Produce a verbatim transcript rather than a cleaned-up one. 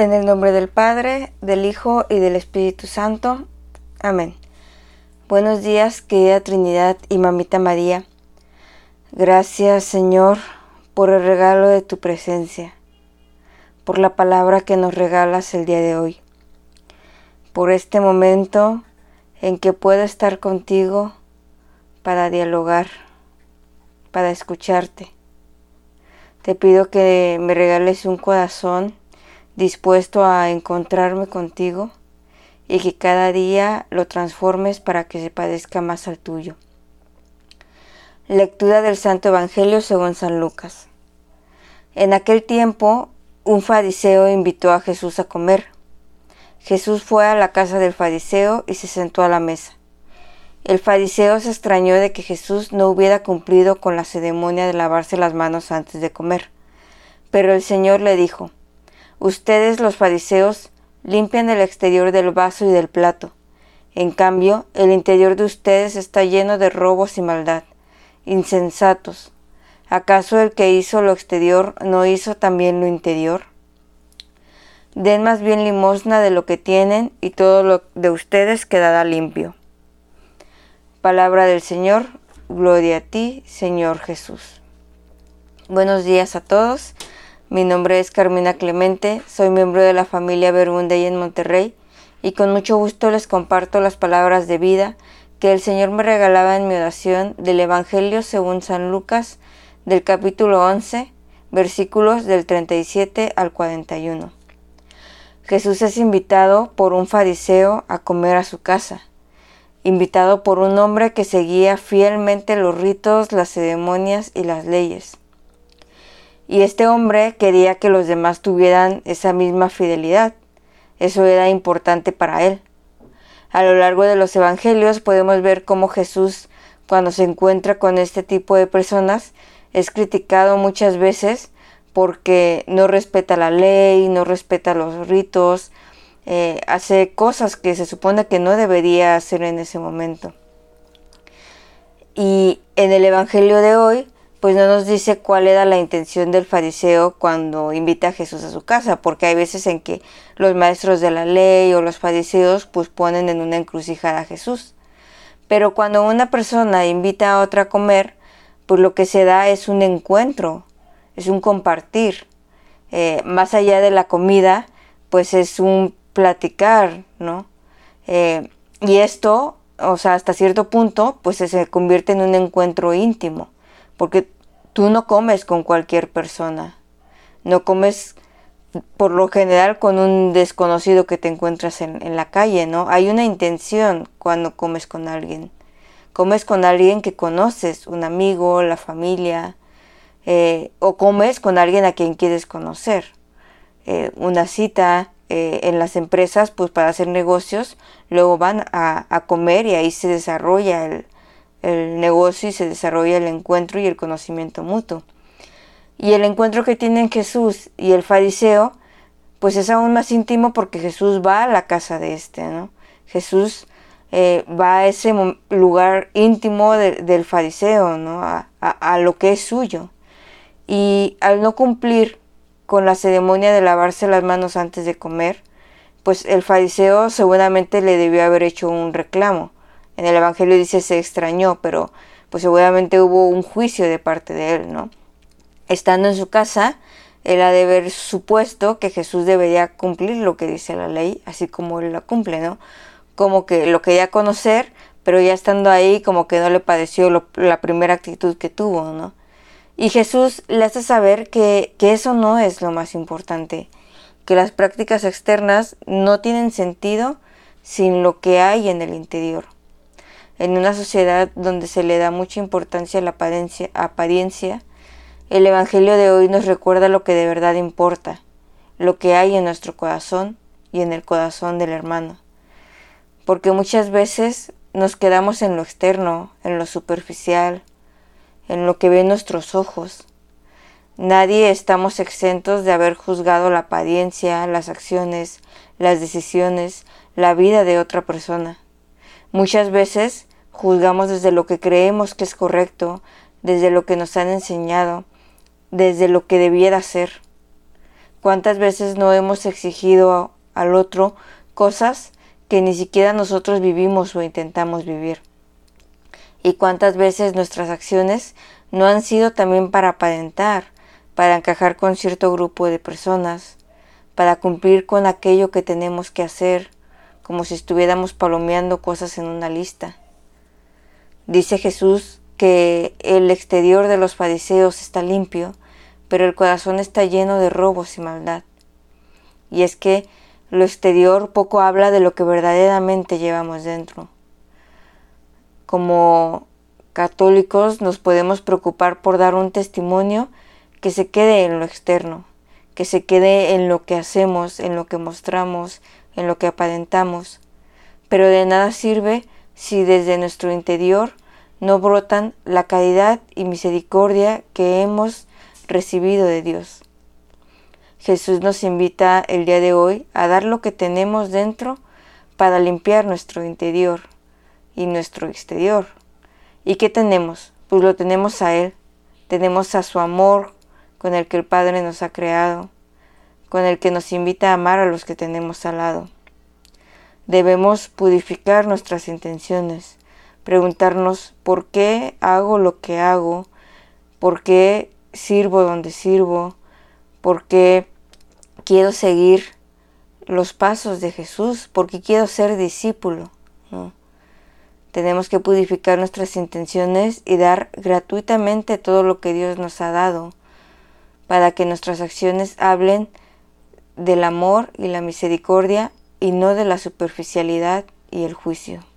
En el nombre del Padre, del Hijo y del Espíritu Santo. Amén. Buenos días, querida Trinidad y Mamita María. Gracias, Señor, por el regalo de tu presencia, por la palabra que nos regalas el día de hoy, por este momento en que puedo estar contigo para dialogar, para escucharte. Te pido que me regales un corazón dispuesto a encontrarme contigo y que cada día lo transformes para que se parezca más al tuyo. Lectura del Santo Evangelio según San Lucas. En aquel tiempo, un fariseo invitó a Jesús a comer. Jesús fue a la casa del fariseo y se sentó a la mesa. El fariseo se extrañó de que Jesús no hubiera cumplido con la ceremonia de lavarse las manos antes de comer. Pero el Señor le dijo: «Ustedes, los fariseos, limpian el exterior del vaso y del plato. En cambio, el interior de ustedes está lleno de robos y maldad. Insensatos, ¿acaso el que hizo lo exterior no hizo también lo interior? Den más bien limosna de lo que tienen y todo lo de ustedes quedará limpio». Palabra del Señor, gloria a ti, Señor Jesús. Buenos días a todos. Mi nombre es Carmina Clemente, soy miembro de la familia Verbunday en Monterrey y con mucho gusto les comparto las palabras de vida que el Señor me regalaba en mi oración del Evangelio según San Lucas, del capítulo once, versículos del treinta y siete al cuarenta y uno. Jesús es invitado por un fariseo a comer a su casa, invitado por un hombre que seguía fielmente los ritos, las ceremonias y las leyes. Y este hombre quería que los demás tuvieran esa misma fidelidad. Eso era importante para él. A lo largo de los evangelios podemos ver cómo Jesús, cuando se encuentra con este tipo de personas, es criticado muchas veces porque no respeta la ley, no respeta los ritos, eh, hace cosas que se supone que no debería hacer en ese momento. Y en el evangelio de hoy, pues no nos dice cuál era la intención del fariseo cuando invita a Jesús a su casa, porque hay veces en que los maestros de la ley o los fariseos pues ponen en una encrucijada a Jesús. Pero cuando una persona invita a otra a comer, pues lo que se da es un encuentro, es un compartir. Eh, más allá de la comida, pues es un platicar, ¿no? Eh, y esto, o sea, hasta cierto punto, pues se convierte en un encuentro íntimo. Porque tú no comes con cualquier persona, no comes por lo general con un desconocido que te encuentras en, en la calle, ¿no? Hay una intención cuando comes con alguien, comes con alguien que conoces, un amigo, la familia, eh, o comes con alguien a quien quieres conocer, eh, una cita. Eh, en las empresas, pues para hacer negocios, luego van a, a comer y ahí se desarrolla el el negocio y se desarrolla el encuentro y el conocimiento mutuo. Y el encuentro que tienen Jesús y el fariseo, pues es aún más íntimo porque Jesús va a la casa de este, ¿no? Jesús eh, va a ese lugar íntimo de, del fariseo, ¿no? A, a, a lo que es suyo. Y al no cumplir con la ceremonia de lavarse las manos antes de comer, pues el fariseo seguramente le debió haber hecho un reclamo. En el Evangelio dice se extrañó, pero pues seguramente hubo un juicio de parte de él, ¿no? Estando en su casa, él ha de haber supuesto que Jesús debería cumplir lo que dice la ley, así como él la cumple, ¿no? Como que lo quería conocer, pero ya estando ahí como que no le pareció lo, la primera actitud que tuvo, ¿no? Y Jesús le hace saber que, que eso no es lo más importante, que las prácticas externas no tienen sentido sin lo que hay en el interior. En una sociedad donde se le da mucha importancia a la apariencia, apariencia, el Evangelio de hoy nos recuerda lo que de verdad importa, lo que hay en nuestro corazón y en el corazón del hermano. Porque muchas veces nos quedamos en lo externo, en lo superficial, en lo que ven nuestros ojos. Nadie estamos exentos de haber juzgado la apariencia, las acciones, las decisiones, la vida de otra persona. Muchas veces juzgamos desde lo que creemos que es correcto, desde lo que nos han enseñado, desde lo que debiera ser. ¿Cuántas veces no hemos exigido a, al otro cosas que ni siquiera nosotros vivimos o intentamos vivir? ¿Y cuántas veces nuestras acciones no han sido también para aparentar, para encajar con cierto grupo de personas, para cumplir con aquello que tenemos que hacer, como si estuviéramos palomeando cosas en una lista? Dice Jesús que el exterior de los fariseos está limpio, pero el corazón está lleno de robos y maldad. Y es que lo exterior poco habla de lo que verdaderamente llevamos dentro. Como católicos nos podemos preocupar por dar un testimonio que se quede en lo externo, que se quede en lo que hacemos, en lo que mostramos, en lo que aparentamos. Pero de nada sirve si desde nuestro interior no brotan la caridad y misericordia que hemos recibido de Dios. Jesús nos invita el día de hoy a dar lo que tenemos dentro para limpiar nuestro interior y nuestro exterior. ¿Y qué tenemos? Pues lo tenemos a Él, tenemos a su amor con el que el Padre nos ha creado, con el que nos invita a amar a los que tenemos al lado. Debemos purificar nuestras intenciones, preguntarnos por qué hago lo que hago, por qué sirvo donde sirvo, por qué quiero seguir los pasos de Jesús, por qué quiero ser discípulo, ¿no? Tenemos que purificar nuestras intenciones y dar gratuitamente todo lo que Dios nos ha dado, para que nuestras acciones hablen del amor y la misericordia y no de la superficialidad y el juicio.